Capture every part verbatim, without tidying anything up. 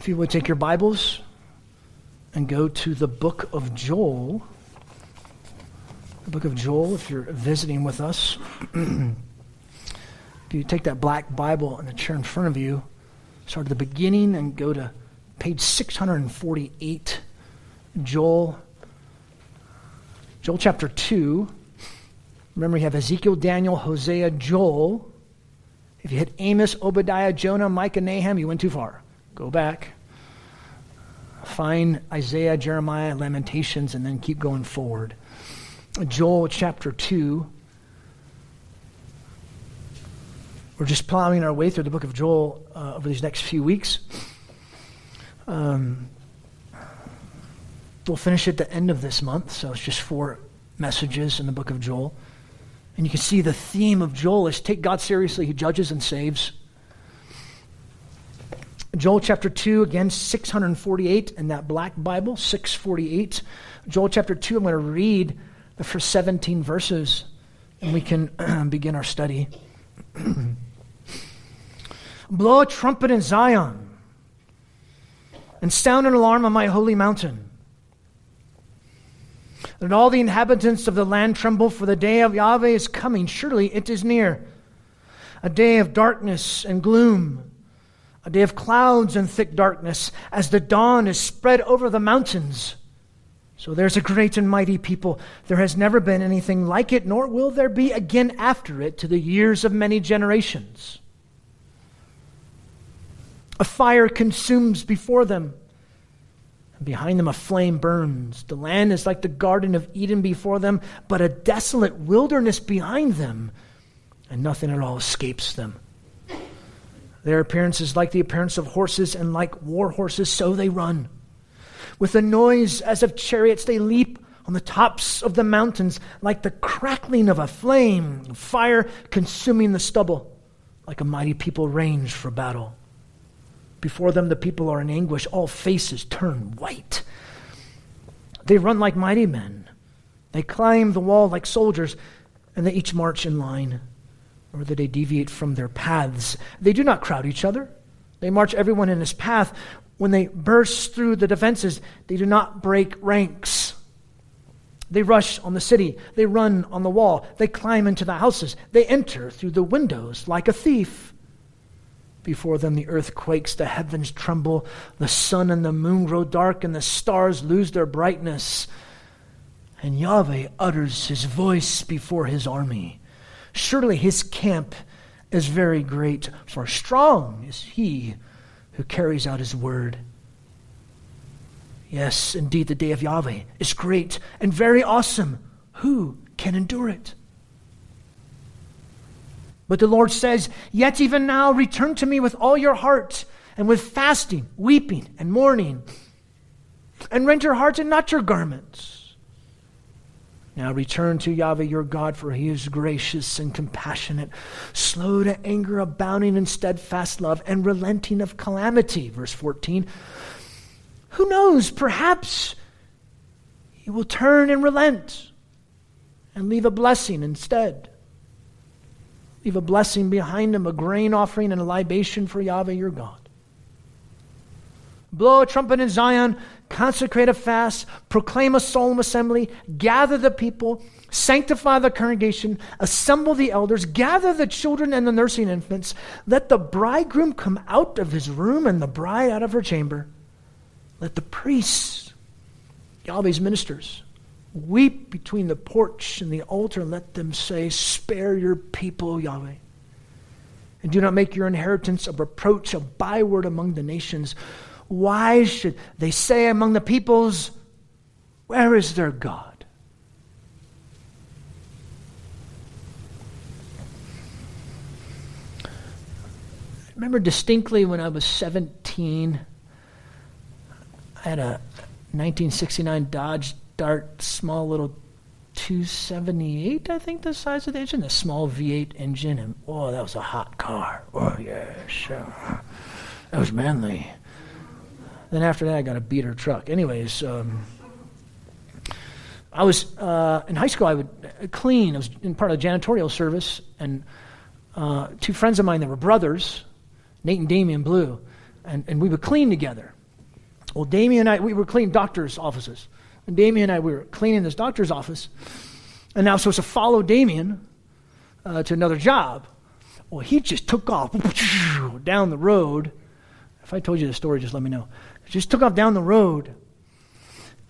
If you would take your Bibles and go to the book of Joel. The book of Joel, if you're visiting with us. If you take that black Bible and the chair in front of you, start at the beginning and go to page six forty-eight, Joel. Joel chapter two. Remember, you have Ezekiel, Daniel, Hosea, Joel. If you hit Amos, Obadiah, Jonah, Micah, Nahum, you went too far. Go back. Find Isaiah, Jeremiah, Lamentations, and then keep going forward. Joel chapter two. We're just plowing our way through the book of Joel uh, over these next few weeks. Um, we'll finish at the end of this month, so it's just four messages in the book of Joel. And you can see the theme of Joel is take God seriously, he judges and saves. Joel chapter two, again, six forty-eight in that black Bible, six forty-eight. Joel chapter two, I'm going to read the first seventeen verses, and we can begin our study. Blow a trumpet in Zion, and sound an alarm on my holy mountain. Let all the inhabitants of the land tremble, for the day of Yahweh is coming. Surely it is near. A day of darkness and gloom, a day of clouds and thick darkness, as the dawn is spread over the mountains. So there's a great and mighty people. There has never been anything like it, nor will there be again after it to the years of many generations. A fire consumes before them. Behind them a flame burns. The land is like the Garden of Eden before them, but a desolate wilderness behind them, and nothing at all escapes them. Their appearance is like the appearance of horses, and like war horses, so they run. With a noise as of chariots, they leap on the tops of the mountains, like the crackling of a flame, fire consuming the stubble, like a mighty people ranged for battle. Before them the people are in anguish, all faces turn white. They run like mighty men. They climb the wall like soldiers, and they each march in line, nor do they deviate from their paths. They do not crowd each other. They march everyone in his path. When they burst through the defenses, they do not break ranks. They rush on the city. They run on the wall. They climb into the houses. They enter through the windows like a thief. Before them the earth quakes, the heavens tremble, the sun and the moon grow dark, and the stars lose their brightness. And Yahweh utters his voice before his army. Surely his camp is very great, for strong is he who carries out his word. Yes, indeed, the day of Yahweh is great and very awesome. Who can endure it? But the Lord says, yet even now return to me with all your heart, and with fasting, weeping, and mourning, and rend your hearts and not your garments. Now return to Yahweh your God, for he is gracious and compassionate, slow to anger, abounding in steadfast love, and relenting of calamity. Verse fourteen, who knows, perhaps he will turn and relent, and leave a blessing instead. Leave a blessing behind him, a grain offering and a libation for Yahweh your God. Blow a trumpet in Zion, consecrate a fast, proclaim a solemn assembly, gather the people, sanctify the congregation, assemble the elders, gather the children and the nursing infants. Let the bridegroom come out of his room and the bride out of her chamber. Let the priests, Yahweh's ministers, weep between the porch and the altar, and let them say, spare your people, Yahweh. And do not make your inheritance a reproach, a byword among the nations. Why should they say among the peoples, where is their God? I remember distinctly when I was seventeen, I had a nineteen sixty-nine Dodge Dart, small little two seventy-eight, I think, the size of the engine, the small V eight engine, and oh, that was a hot car. Oh, yeah, sure. That was manly. Then after that, I got a beater truck. Anyways, um, I was, uh, in high school, I would clean. I was in part of the janitorial service, and uh, two friends of mine that were brothers, Nate and Damian Blue, and, and we would clean together. Well, Damian and I, we were cleaning doctor's offices. And Damian and I, we were cleaning this doctor's office. And now I was supposed to follow Damian uh, to another job. Well, he just took off down the road. If I told you the story, just let me know. He just took off down the road.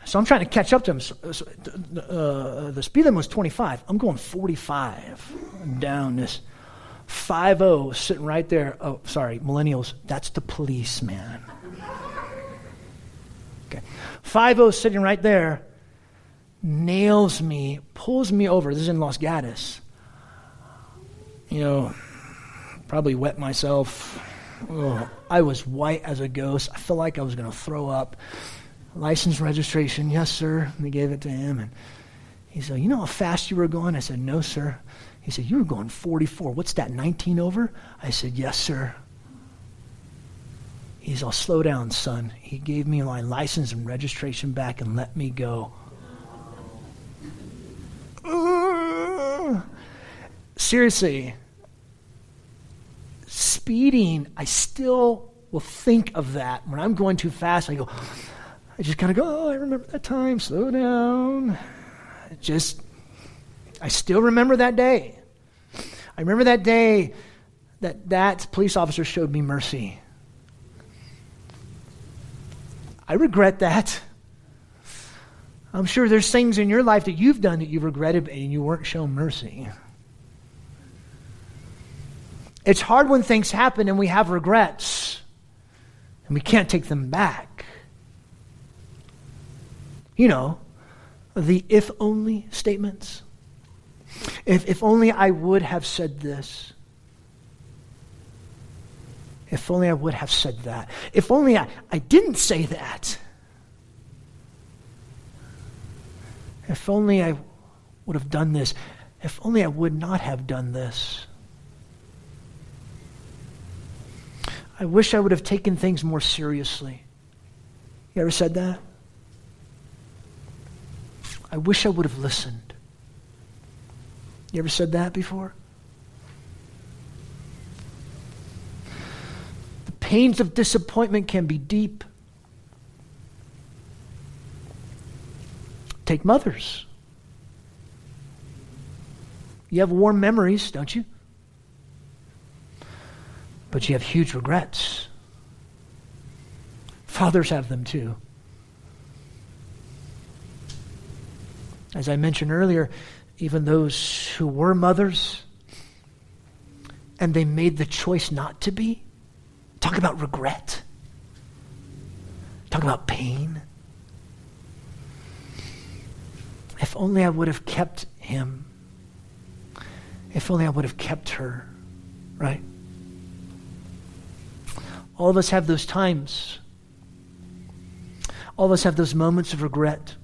So I'm trying to catch up to him. So, uh, the speed limit was twenty-five. I'm going forty-five down this five oh sitting right there. Oh, sorry, millennials. That's the police, man. Okay. five oh sitting right there, nails me, pulls me over. This is in Los Gatos. You know, probably wet myself. Oh, I was white as a ghost. I felt like I was going to throw up. License registration, yes, sir. And they gave it to him. And he said, you know how fast you were going? I said, no, sir. He said, you were going forty-four. What's that, nineteen over? I said, yes, sir. He's all, slow down, son. He gave me my license and registration back and let me go. Uh, seriously, speeding, I still will think of that. When I'm going too fast, I go, I just kind of go, oh, I remember that time, slow down. It just, I still remember that day. I remember that day that that police officer showed me mercy. I regret that. I'm sure there's things in your life that you've done that you've regretted and you weren't shown mercy. It's hard when things happen and we have regrets and we can't take them back. You know, the if only statements. If, if only I would have said this. If only I would have said that. If only I, I didn't say that. If only I would have done this. If only I would not have done this. I wish I would have taken things more seriously. You ever said that? I wish I would have listened. You ever said that before? Pains of disappointment can be deep. Take mothers. You have warm memories, don't you? But you have huge regrets. Fathers have them too. As I mentioned earlier, even those who were mothers and they made the choice not to be, talk about regret. Talk about pain. If only I would have kept him. If only I would have kept her. Right? All of us have those times. All of us have those moments of regret.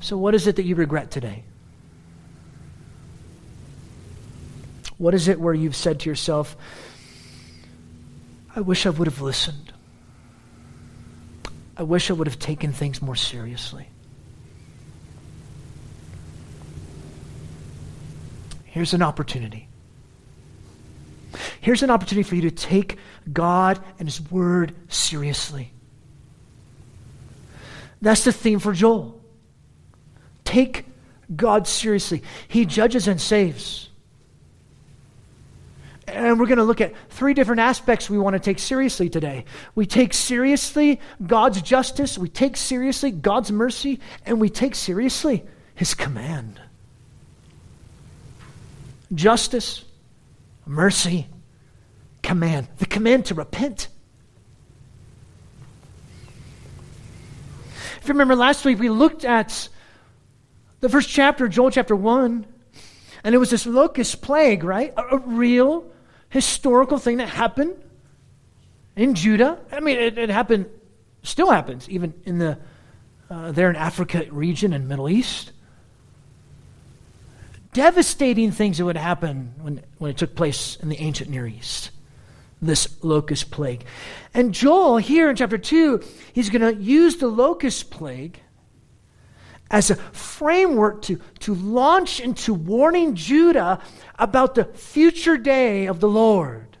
So what is it that you regret today? What is it where you've said to yourself, I wish I would have listened. I wish I would have taken things more seriously. Here's an opportunity. Here's an opportunity for you to take God and His Word seriously. That's the theme for Joel. Take God seriously. He judges and saves. And we're going to look at three different aspects we want to take seriously today. We take seriously God's justice, we take seriously God's mercy, and we take seriously His command. Justice, mercy, command. The command to repent. If you remember last week, we looked at the first chapter, Joel chapter one, and it was this locust plague, right? A, a real historical thing that happened in Judah. I mean, it, it happened, still happens, even in the uh, there in Africa region and Middle East. Devastating things that would happen when, when it took place in the ancient Near East, this locust plague. And Joel, here in chapter two, he's going to use the locust plague as a framework to, to launch into warning Judah about the future day of the Lord.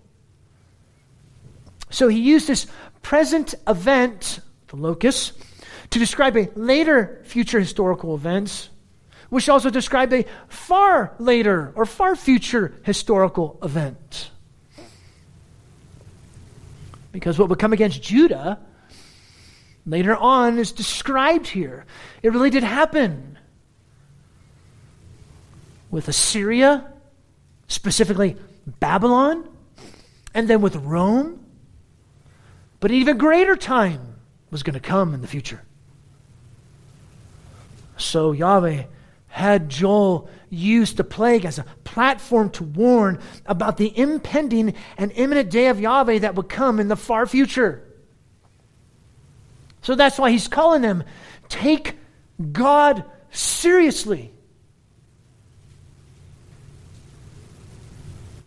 So he used this present event, the locusts, to describe a later future historical events, which also describe a far later or far future historical event. Because what would come against Judah later on is described here. It really did happen with Assyria, specifically Babylon, and then with Rome. But an even greater time was going to come in the future. So Yahweh had Joel use the plague as a platform to warn about the impending and imminent day of Yahweh that would come in the far future. So that's why he's calling them, take God seriously.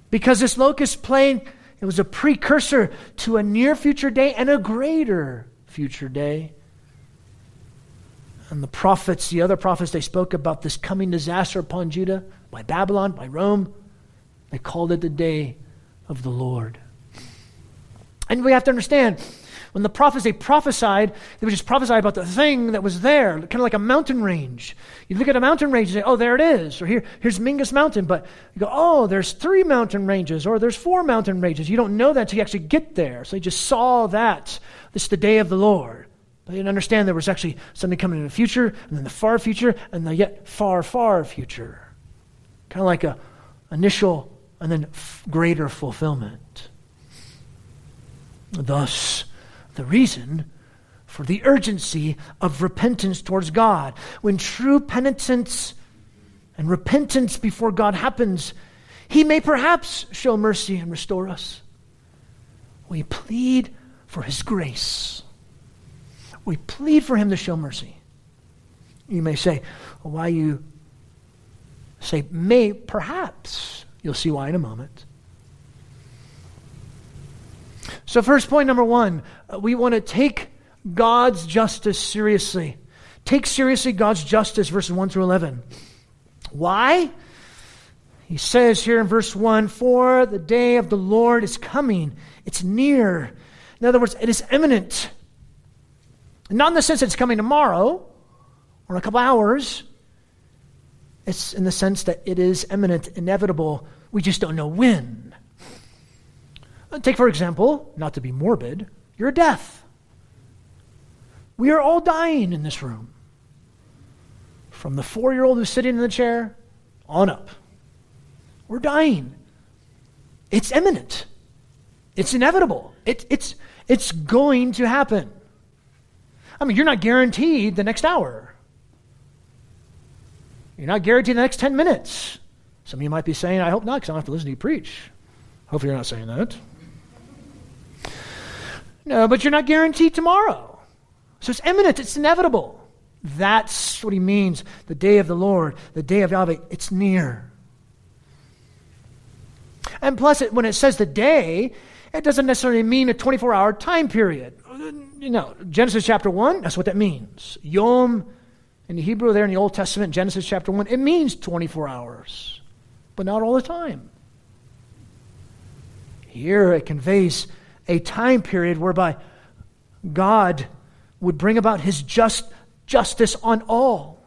Because this locust plague, it was a precursor to a near future day and a greater future day. And the prophets, the other prophets, they spoke about this coming disaster upon Judah by Babylon, by Rome. They called it the day of the Lord. And we have to understand, when the prophets, they prophesied, they would just prophesy about the thing that was there, kind of like a mountain range. You look at a mountain range and say, oh, there it is, or here, here's Mingus Mountain, but you go, oh, there's three mountain ranges, or there's four mountain ranges. You don't know that until you actually get there. So you just saw that. This is the day of the Lord. But you didn't understand there was actually something coming in the future, and then the far future, and the yet far, far future. Kind of like a initial and then f- greater fulfillment. Thus, the reason for the urgency of repentance towards God. When true penitence and repentance before God happens, he may perhaps show mercy and restore us. We plead for his grace. We plead for him to show mercy. You may say, well, why you say may perhaps? You'll see why in a moment. So first point number one, we want to take God's justice seriously. Take seriously God's justice, verses one through eleven. Why? He says here in verse one, for the day of the Lord is coming. It's near. In other words, it is imminent. Not in the sense that it's coming tomorrow or in a couple hours. It's in the sense that it is imminent, inevitable. We just don't know when. Take, for example, not to be morbid, your death. We are all dying in this room. From the four-year-old who's sitting in the chair on up. We're dying. It's imminent. It's inevitable. It, it's, it's going to happen. I mean, you're not guaranteed the next hour. You're not guaranteed the next ten minutes. Some of you might be saying, I hope not, because I don't have to listen to you preach. Hopefully you're not saying that. No, but you're not guaranteed tomorrow. So it's imminent, it's inevitable. That's what he means. The day of the Lord, the day of Yahweh, it's near. And plus, it, when it says the day, it doesn't necessarily mean a twenty-four hour time period. You know, Genesis chapter one, that's what that means. Yom, in the Hebrew there in the Old Testament, Genesis chapter one, it means twenty-four hours, but not all the time. Here it conveys a time period whereby God would bring about his just justice on all.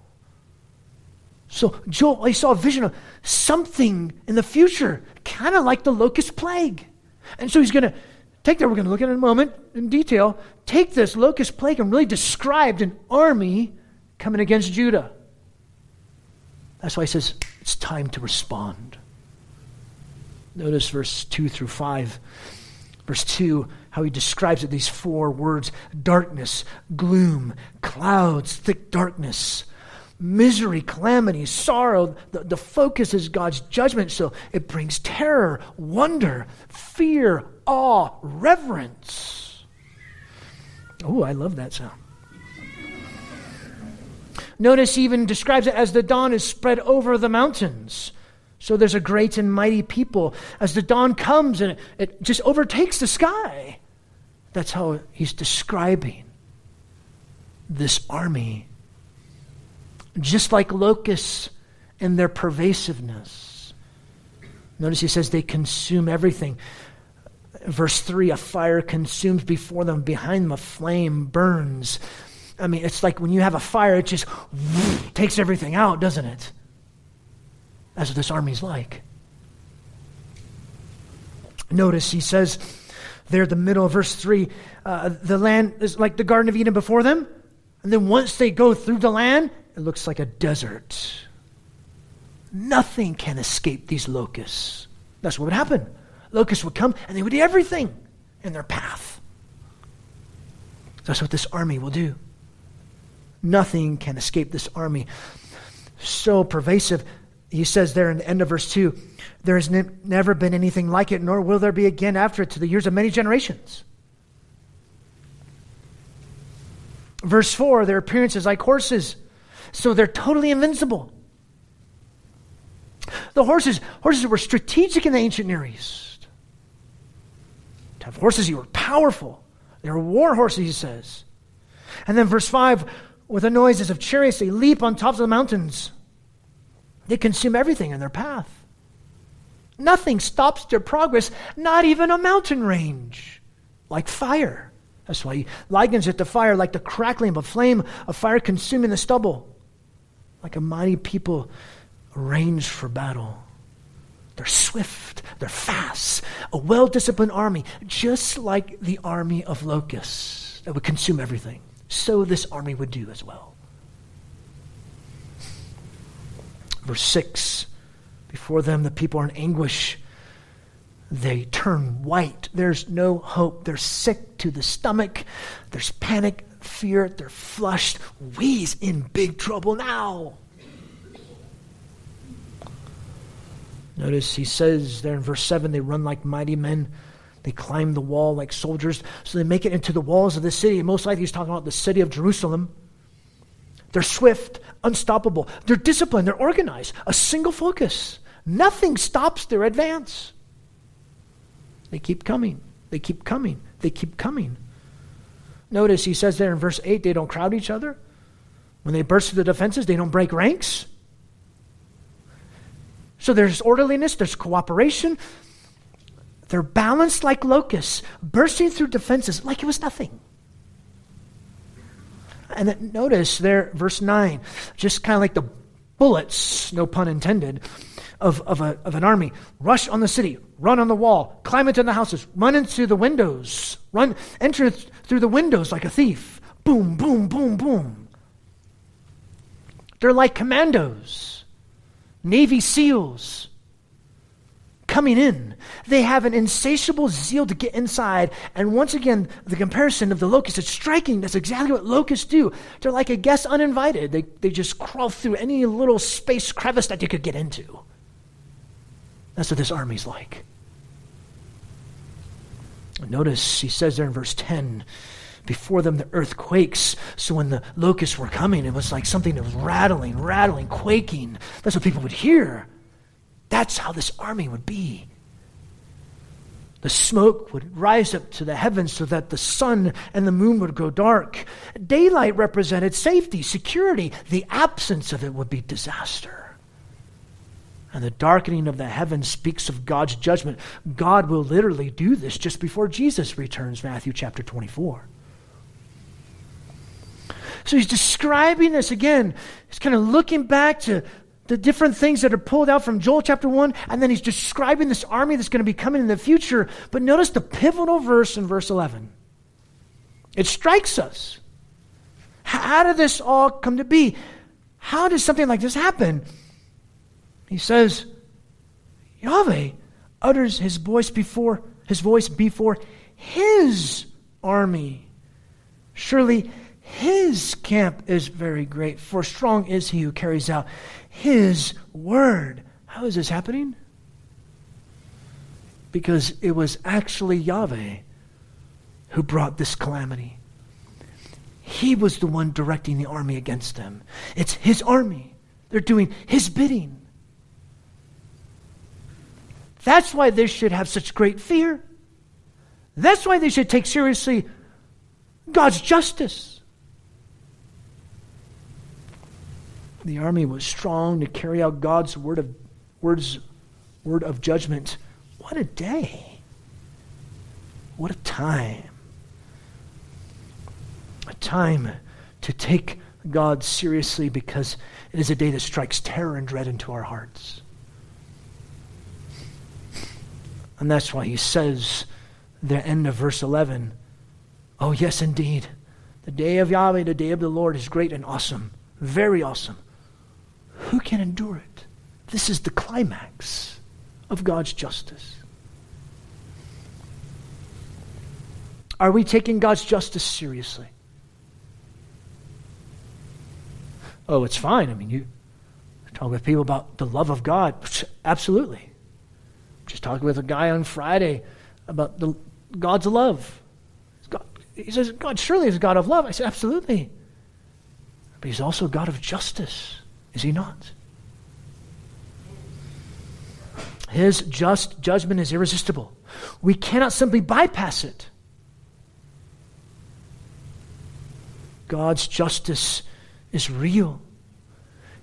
So Joel, he saw a vision of something in the future, kind of like the locust plague. And so he's going to take that, we're going to look at it in a moment in detail, take this locust plague and really described an army coming against Judah. That's why he says it's time to respond. Notice verse two through five. Verse two, how he describes it, these four words, darkness, gloom, clouds, thick darkness, misery, calamity, sorrow. The, the focus is God's judgment, so it brings terror, wonder, fear, awe, reverence. Oh, I love that sound. Notice he even describes it as the dawn is spread over the mountains. So there's a great and mighty people. As the dawn comes and it, it just overtakes the sky. That's how he's describing this army just like locusts in their pervasiveness. Notice he says they consume everything. Verse three, a fire consumes before them, behind them a flame burns. I mean, it's like when you have a fire, it just whoosh, takes everything out, doesn't it? That's what this army's like. Notice he says there at the middle of verse three, uh, the land is like the Garden of Eden before them. And then once they go through the land, it looks like a desert. Nothing can escape these locusts. That's what would happen. Locusts would come and they would eat everything in their path. That's what this army will do. Nothing can escape this army. So pervasive. He says there in the end of verse two, there has ne- never been anything like it, nor will there be again after it to the years of many generations. Verse four, their appearance is like horses, so they're totally invincible. The horses, horses were strategic in the ancient Near East. To have horses, you were powerful. They were war horses, he says. And then verse five, with the noises of chariots, they leap on tops of the mountains. They consume everything in their path. Nothing stops their progress, not even a mountain range, like fire. That's why he likens it to fire, like the crackling of a flame, a fire consuming the stubble. Like a mighty people arranged for battle. They're swift, they're fast, a well-disciplined army, just like the army of locusts that would consume everything. So this army would do as well. Verse six, before them the people are in anguish. They turn white. There's no hope. They're sick to the stomach. There's panic, fear. They're flushed. We's in big trouble now. Notice he says there in verse seven, they run like mighty men. They climb the wall like soldiers. So they make it into the walls of the city. Most likely he's talking about the city of Jerusalem. They're swift, unstoppable. They're disciplined. They're organized. A single focus. Nothing stops their advance. They keep coming. They keep coming. They keep coming. Notice he says there in verse eight, they don't crowd each other. When they burst through the defenses, they don't break ranks. So there's orderliness. There's cooperation. They're balanced like locusts, bursting through defenses like it was nothing. And then notice there, verse nine, just kind of like the bullets, no pun intended, of, of, a, of an army. Rush on the city, run on the wall, climb into the houses, run into the windows, run, enter th- through the windows like a thief. Boom, boom, boom, boom. They're like commandos, Navy SEALs coming in. They have an insatiable zeal to get inside. And once again, the comparison of the locusts, it's striking. That's exactly what locusts do. They're like a guest uninvited. They they just crawl through any little space crevice that they could get into. That's what this army's like. Notice he says there in verse ten, before them the earth quakes. So when the locusts were coming, it was like something that was rattling, rattling, quaking. That's what people would hear. That's how this army would be. The smoke would rise up to the heavens so that the sun and the moon would go dark. Daylight represented safety, security. The absence of it would be disaster. And the darkening of the heavens speaks of God's judgment. God will literally do this just before Jesus returns, Matthew chapter twenty-four. So he's describing this again. He's kind of looking back to the different things that are pulled out from Joel chapter one, and then he's describing this army that's going to be coming in the future. But notice the pivotal verse in verse eleven. It strikes us. How did this all come to be? How does something like this happen? He says, Yahweh utters his voice before his voice before his army. Surely his camp is very great, for strong is he who carries out his word. How is this happening? Because it was actually Yahweh who brought this calamity. He was the one directing the army against them. It's his army. They're doing his bidding. That's why they should have such great fear. That's why they should take seriously God's justice. The army was strong to carry out God's word of words, word of judgment. What a day. What a time. A time to take God seriously, because it is a day that strikes terror and dread into our hearts. And that's why he says, the end of verse eleven, "Oh yes, indeed, the day of Yahweh, the day of the Lord is great and awesome, very awesome. Who can endure it?" This is the climax of God's justice. Are we taking God's justice seriously? Oh, it's fine. I mean, you talk with people about the love of God. Absolutely. Just talking with a guy on Friday about the, God's love. God, he says, God surely is a God of love. I said, absolutely. But he's also a God of justice, is he not? His just judgment is irresistible. We cannot simply bypass it. God's justice is real.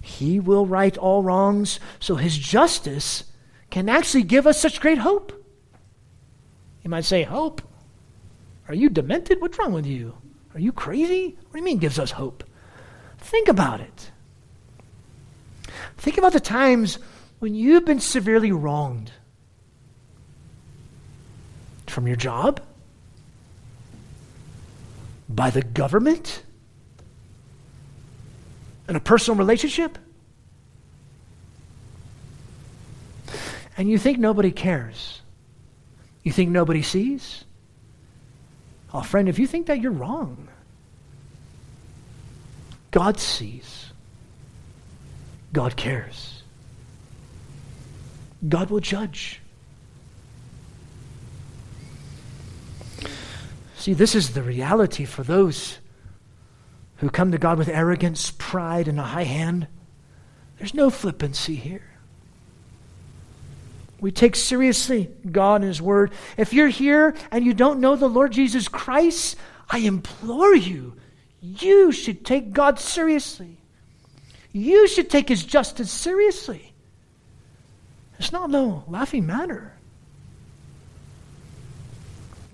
He will right all wrongs, so his justice can actually give us such great hope. You might say, hope? Are you demented? What's wrong with you? Are you crazy? What do you mean gives us hope? Think about it. Think about the times when you've been severely wronged. From your job? By the government? In a personal relationship? And you think nobody cares. You think nobody sees? Oh, friend, if you think that, you're wrong. God sees. God cares. God will judge. See, this is the reality for those who come to God with arrogance, pride, and a high hand. There's no flippancy here. We take seriously God and his word. If you're here and you don't know the Lord Jesus Christ, I implore you, you should take God seriously. You should take his justice seriously. It's not no laughing matter.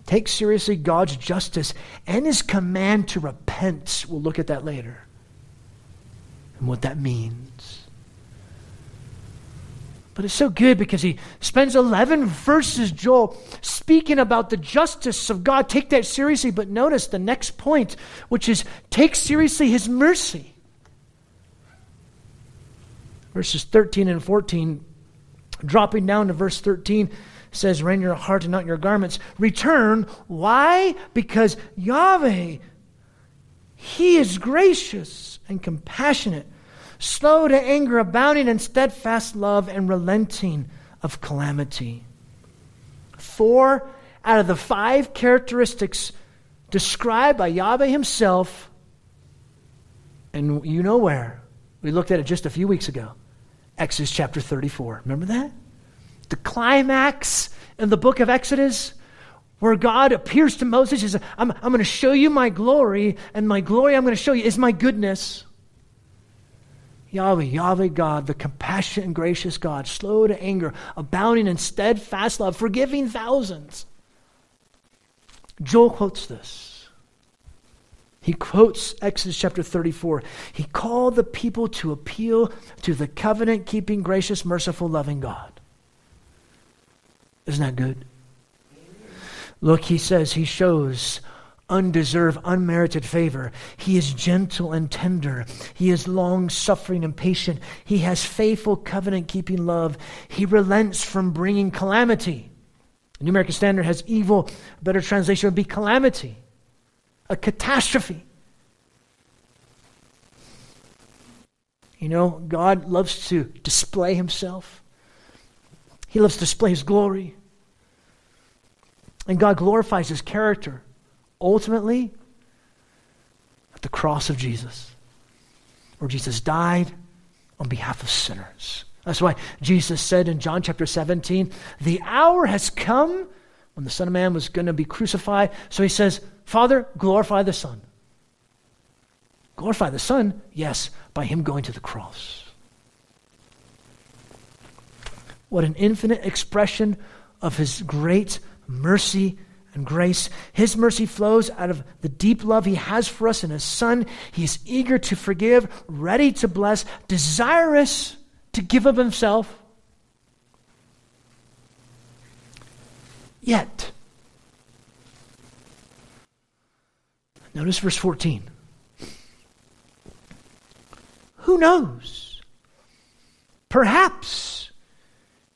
Take seriously God's justice and his command to repent. We'll look at that later and what that means. But it's so good because he spends eleven verses, Joel, speaking about the justice of God. Take that seriously, but notice the next point, which is take seriously his mercy. Verses thirteen and fourteen, dropping down to verse thirteen, says, "Rend your heart and not your garments. Return." Why? Because Yahweh, he is gracious and compassionate, slow to anger, abounding in steadfast love, and relenting of calamity. Four out of the five characteristics described by Yahweh himself, and you know where. We looked at it just a few weeks ago. Exodus chapter thirty-four. Remember that? The climax in the book of Exodus, where God appears to Moses and says, I'm, I'm going to show you my glory, and my glory I'm going to show you is my goodness. Yahweh, Yahweh God, the compassionate and gracious God, slow to anger, abounding in steadfast love, forgiving thousands. Joel quotes this. He quotes Exodus chapter thirty-four. He called the people to appeal to the covenant-keeping, gracious, merciful, loving God. Isn't that good? Look, he says he shows undeserved, unmerited favor. He is gentle and tender. He is long-suffering and patient. He has faithful, covenant-keeping love. He relents from bringing calamity. The New American Standard has evil. A better translation would be calamity, a catastrophe. You know, God loves to display himself. He loves to display his glory. And God glorifies his character, ultimately, at the cross of Jesus, where Jesus died on behalf of sinners. That's why Jesus said in John chapter seventeen, the hour has come when the Son of Man was going to be crucified. So he says, Father, glorify the Son. Glorify the Son, yes, by him going to the cross. What an infinite expression of his great mercy and grace. His mercy flows out of the deep love he has for us in his Son. He is eager to forgive, ready to bless, desirous to give of himself. Yet, notice verse fourteen. Who knows? Perhaps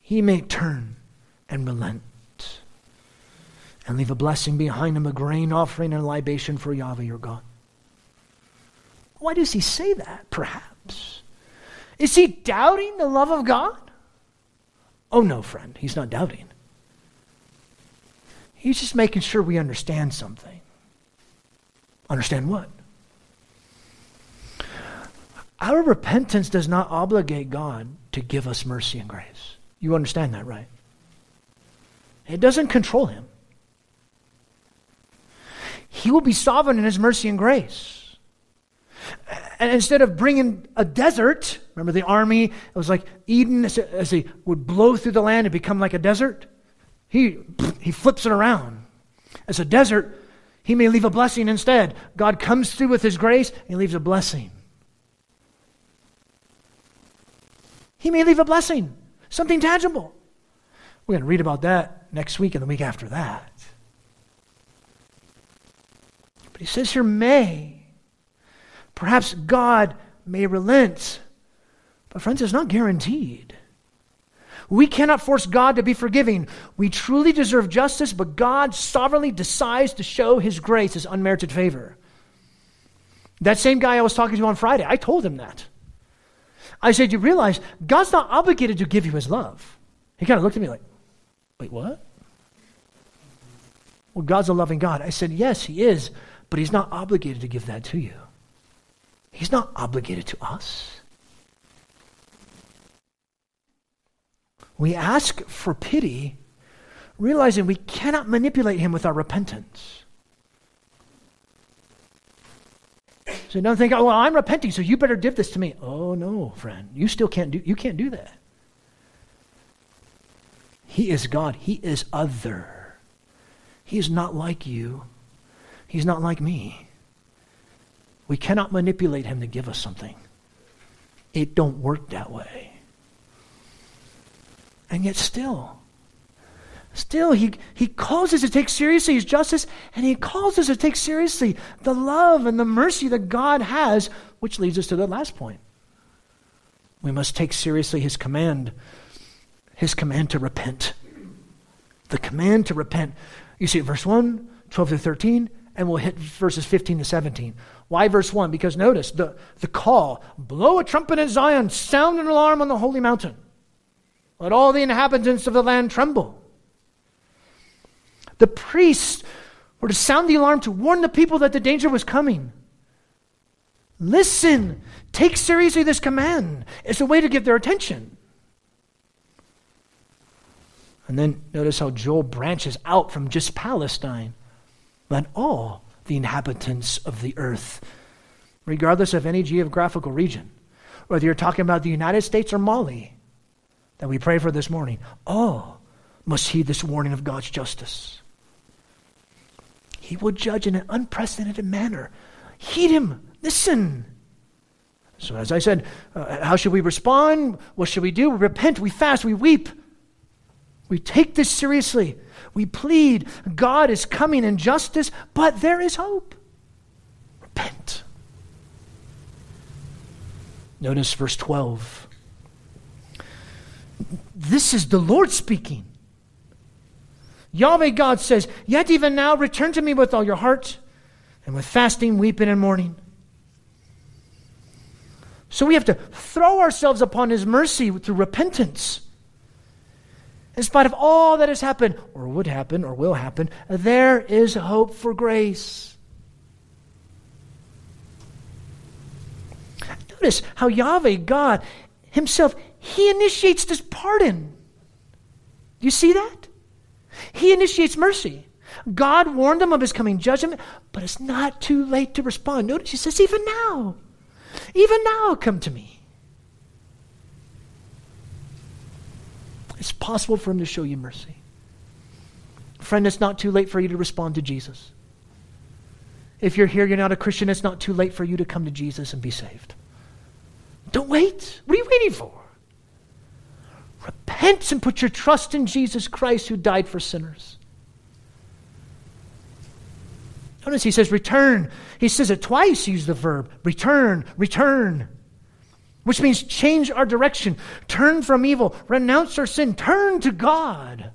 he may turn and relent and leave a blessing behind him, a grain offering and a libation for Yahweh your God. Why does he say that, perhaps? Is he doubting the love of God? Oh no, friend, he's not doubting. He's just making sure we understand something. Understand what? Our repentance does not obligate God to give us mercy and grace. You understand that, right? It doesn't control him. He will be sovereign in his mercy and grace. And instead of bringing a desert, remember the army, it was like Eden, as he would blow through the land and become like a desert, he, he flips it around. As a desert, he may leave a blessing instead. God comes through with his grace and he leaves a blessing. He may leave a blessing, something tangible. We're going to read about that next week and the week after that. But he says here, may. Perhaps God may relent. But friends, it's not guaranteed. We cannot force God to be forgiving. We truly deserve justice, but God sovereignly decides to show his grace, his unmerited favor. That same guy I was talking to on Friday, I told him that. I said, you realize God's not obligated to give you his love. He kind of looked at me like, wait, what? Well, God's a loving God. I said, yes, he is. But he's not obligated to give that to you. He's not obligated to us. We ask for pity, realizing we cannot manipulate him with our repentance. So don't think, oh, well, I'm repenting, so you better give this to me. Oh no, friend, you still can't do, you can't do that. He is God. He is other. He is not like you. He's not like me. We cannot manipulate him to give us something. It don't work that way. And yet still, still he, he calls us to take seriously his justice, and he calls us to take seriously the love and the mercy that God has, which leads us to the last point. We must take seriously his command, his command to repent. The command to repent. You see verse one, twelve to thirteen, and we'll hit verses fifteen to seventeen. Why verse one? Because notice the, the call, blow a trumpet in Zion, sound an alarm on the holy mountain. Let all the inhabitants of the land tremble. The priests were to sound the alarm to warn the people that the danger was coming. Listen, take seriously this command. It's a way to get their attention. And then notice how Joel branches out from just Palestine. Let all the inhabitants of the earth, regardless of any geographical region, whether you're talking about the United States or Mali, that we pray for this morning, all must heed this warning of God's justice. He will judge in an unprecedented manner. Heed him. Listen. So as I said, uh, how should we respond? What should we do? We repent, we fast, we weep. We take this seriously. We plead, God is coming in justice, but there is hope. Repent. Notice verse twelve. This is the Lord speaking. Yahweh God says, yet even now return to me with all your heart and with fasting, weeping, and mourning. So we have to throw ourselves upon his mercy through repentance. In spite of all that has happened, or would happen, or will happen, there is hope for grace. Notice how Yahweh, God himself, he initiates this pardon. Do you see that? He initiates mercy. God warned them of his coming judgment, but it's not too late to respond. Notice he says, even now, even now come to me. It's possible for him to show you mercy. Friend, it's not too late for you to respond to Jesus. If you're here, you're not a Christian, it's not too late for you to come to Jesus and be saved. Don't wait. What are you waiting for? Repent and put your trust in Jesus Christ who died for sinners. Notice he says return. He says it twice, use the verb. Return, return. Which means change our direction. Turn from evil. Renounce our sin. Turn to God.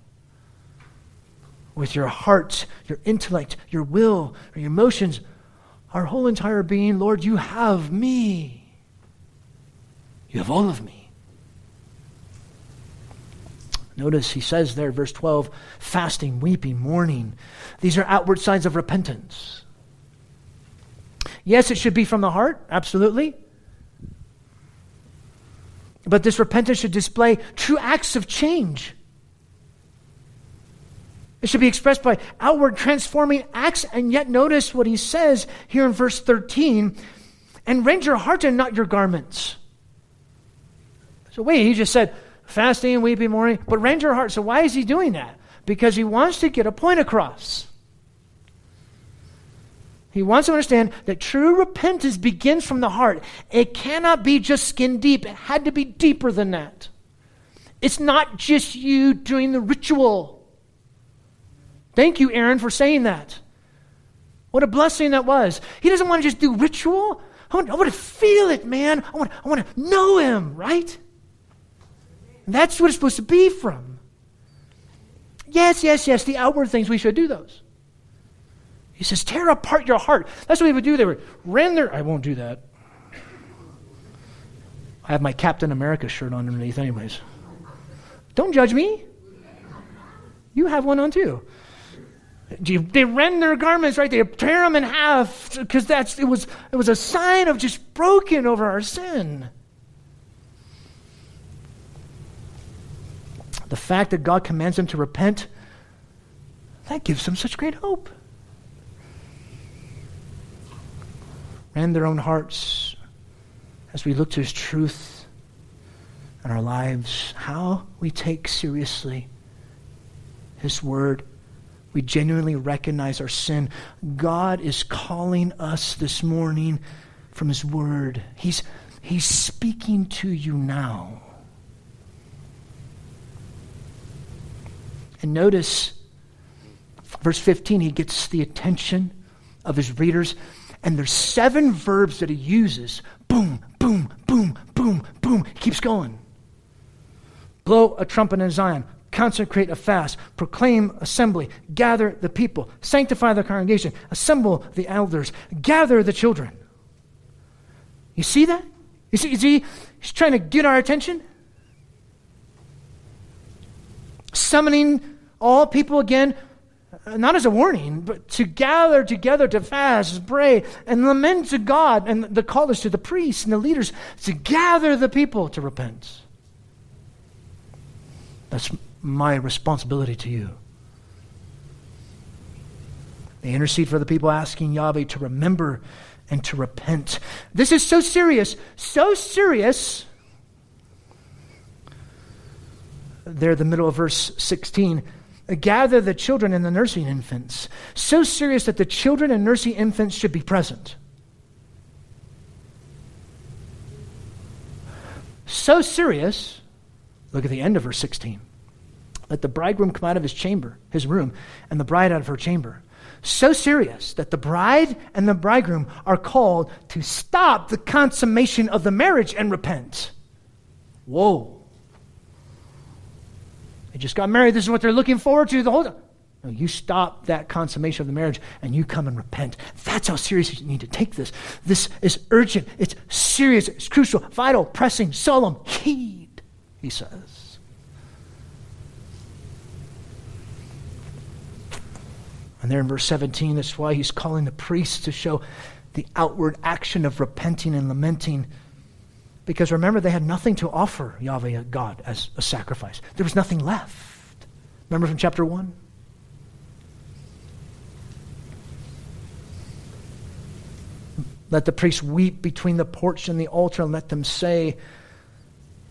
With your heart, your intellect, your will, or your emotions, our whole entire being, Lord, you have me. You have all of me. Notice he says there, verse twelve, fasting, weeping, mourning. These are outward signs of repentance. Yes, it should be from the heart, absolutely. But this repentance should display true acts of change. It should be expressed by outward transforming acts, and yet notice what he says here in verse thirteen, and rend your heart and not your garments. So wait, he just said, fasting, weeping, mourning, but rend your heart. So why is he doing that? Because he wants to get a point across. He wants to understand that true repentance begins from the heart. It cannot be just skin deep. It had to be deeper than that. It's not just you doing the ritual. Thank you, Aaron, for saying that. What a blessing that was. He doesn't want to just do ritual. I want, I want to feel it, man. I want, I want to know him, right? And that's what it's supposed to be from. Yes, yes, yes, the outward things, we should do those. He says, tear apart your heart. That's what we would do. They would rend their... I won't do that. I have my Captain America shirt on underneath anyways. Don't judge me. You have one on too. They rend their garments, right? They tear them in half because that's it was it was a sign of just broken over our sin. The fact that God commands them to repent, that gives them such great hope. Rend their own hearts as we look to his truth in our lives, how we take seriously his word. We genuinely recognize our sin. God is calling us this morning from his word. He's, he's speaking to you now. And notice, verse fifteen, he gets the attention of his readers. And there's seven verbs that he uses. Boom, boom, boom, boom, boom. He keeps going. Blow a trumpet in Zion. Consecrate a fast. Proclaim assembly. Gather the people. Sanctify the congregation. Assemble the elders. Gather the children. You see that? You see, you see? He's trying to get our attention. Summoning all people again, not as a warning, but to gather together to fast, pray, and lament to God, and the call is to the priests and the leaders to gather the people to repent. That's my responsibility to you. They intercede for the people, asking Yahweh to remember and to repent. This is so serious, so serious. There, the middle of verse sixteen, gather the children and the nursing infants. So serious that the children and nursing infants should be present. So serious, look at the end of verse sixteen. Let the bridegroom come out of his chamber, his room, and the bride out of her chamber. So serious that the bride and the bridegroom are called to stop the consummation of the marriage and repent. Whoa. They just got married. This is what they're looking forward to the whole time. No, you stop that consummation of the marriage and you come and repent. That's how serious you need to take this. This is urgent. It's serious. It's crucial, vital, pressing, solemn. Heed, he says. And there in verse seventeen, that's why he's calling the priests to show the outward action of repenting and lamenting. Because remember, they had nothing to offer Yahweh, God, as a sacrifice. There was nothing left. Remember from chapter one? Let the priests weep between the porch and the altar, and let them say,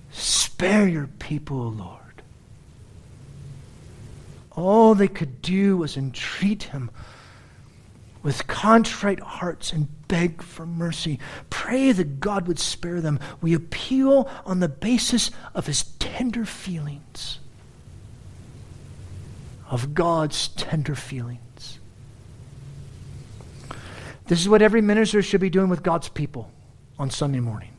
spare your people, O Lord. All they could do was entreat him with contrite hearts and beg for mercy. Pray that God would spare them. We appeal on the basis of his tender feelings. Of God's tender feelings. This is what every minister should be doing with God's people on Sunday morning.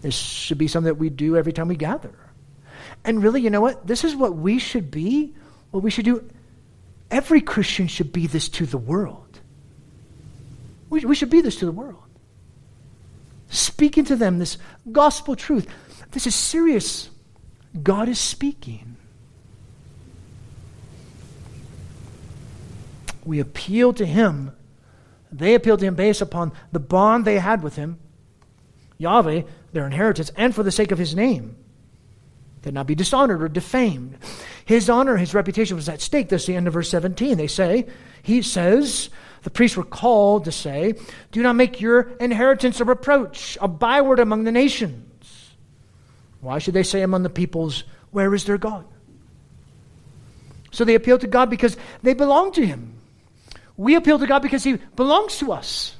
This should be something that we do every time we gather. And really, you know what? This is what we should be, what we should do. Every Christian should be this to the world. We, we should be this to the world. Speaking to them this gospel truth. This is serious. God is speaking. We appeal to him. They appeal to him based upon the bond they had with him, Yahweh, their inheritance, and for the sake of his name. They'd not be dishonored or defamed. His honor, his reputation was at stake. That's the end of verse seventeen. They say, he says, the priests were called to say, do not make your inheritance a reproach, a byword among the nations. Why should they say among the peoples, where is their God? So they appeal to God because they belong to him. We appeal to God because he belongs to us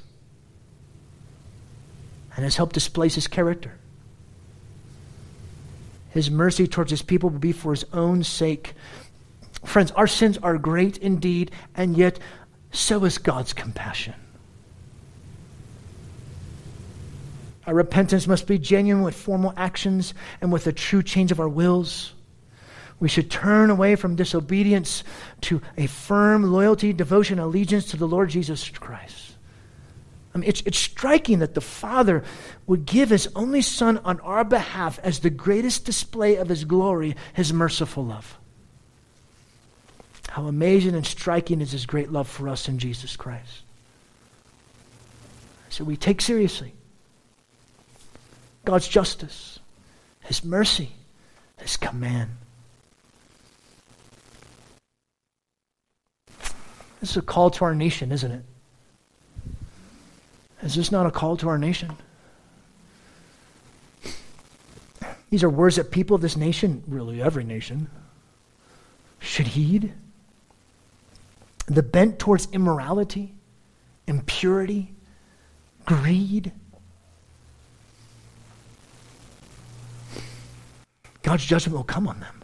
and has helped display his character. His mercy towards his people will be for his own sake. Friends, our sins are great indeed, and yet so is God's compassion. Our repentance must be genuine with formal actions and with a true change of our wills. We should turn away from disobedience to a firm loyalty, devotion, allegiance to the Lord Jesus Christ. I mean, it's, it's striking that the Father would give his only Son on our behalf as the greatest display of his glory, his merciful love. How amazing and striking is his great love for us in Jesus Christ. So we take seriously God's justice, his mercy, his command. This is a call to our nation, isn't it? Is this not a call to our nation? These are words that people of this nation, really every nation, should heed. The bent towards immorality, impurity, greed. God's judgment will come on them.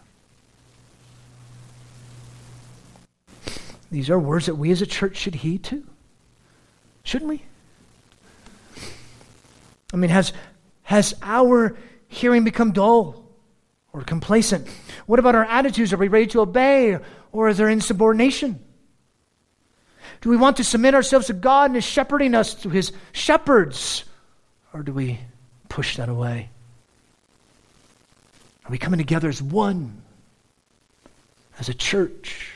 These are words that we as a church should heed too. Shouldn't we? I mean, has has our hearing become dull or complacent? What about our attitudes? Are we ready to obey, or is there insubordination? Do we want to submit ourselves to God and his shepherding us to his shepherds, or do we push that away? Are we coming together as one, as a church?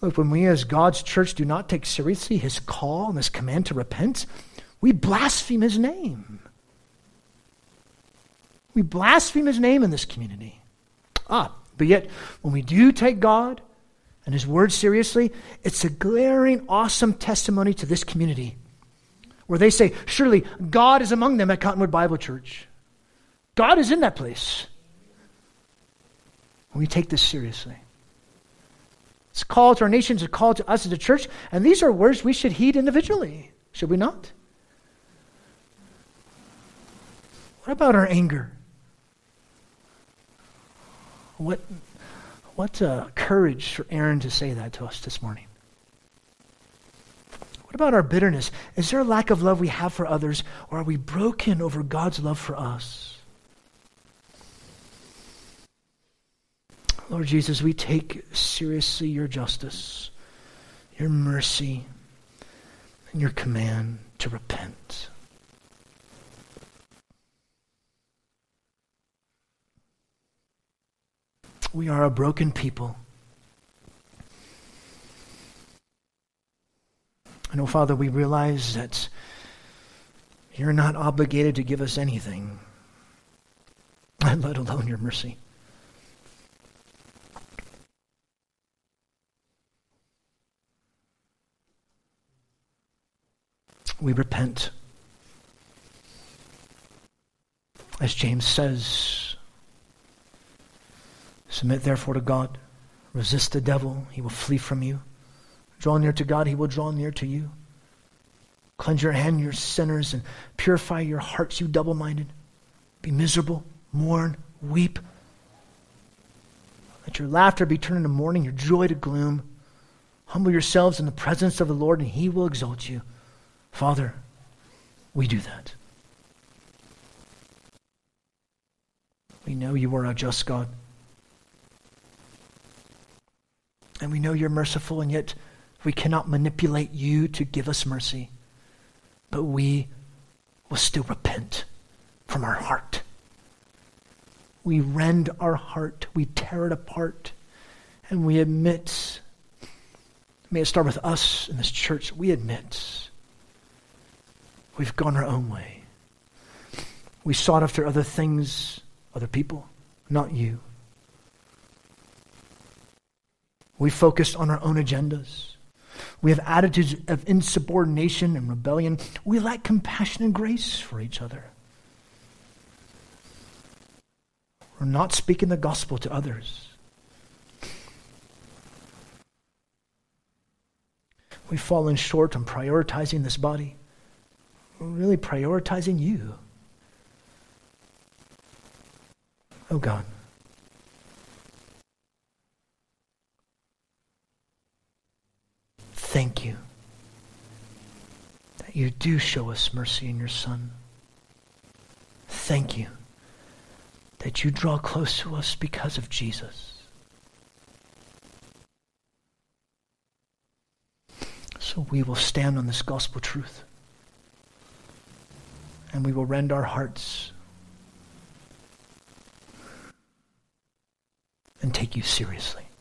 Look, when we as God's church do not take seriously his call and his command to repent, we blaspheme his name. We blaspheme his name in this community. Ah, but yet, when we do take God and his word seriously, it's a glaring, awesome testimony to this community where they say, surely God is among them at Cottonwood Bible Church. God is in that place. When we take this seriously. It's a call to our nation, it's a call to us as a church, and these are words we should heed individually, should we not? What about our anger? What, what uh, courage for Aaron to say that to us this morning. What about our bitterness? Is there a lack of love we have for others, or are we broken over God's love for us? Lord Jesus, we take seriously your justice, your mercy, and your command to repent. We are a broken people. And oh, Father, we realize that you're not obligated to give us anything, let alone your mercy. we repent. As James says, submit therefore to God, resist the devil, he will flee from you. Draw near to God, he will draw near to you. Cleanse your hand, you sinners, and purify your hearts, you double-minded. Be miserable, mourn, weep. Let your laughter be turned into mourning, your joy to gloom. Humble yourselves in the presence of the Lord, and he will exalt you. Father, we do that. We know you are a just God. And we know you're merciful, and yet we cannot manipulate you to give us mercy. But we will still repent from our heart. We rend our heart, we tear it apart, and we admit, may it start with us in this church, we admit we've gone our own way. We sought after other things, other people, not you. We focused on our own agendas. We have attitudes of insubordination and rebellion. We lack compassion and grace for each other. We're not speaking the gospel to others. We've fallen short on prioritizing this body. We're really prioritizing you. Oh God. Thank you that you do show us mercy in your Son. Thank you that you draw close to us because of Jesus. So we will stand on this gospel truth, and we will rend our hearts and take you seriously.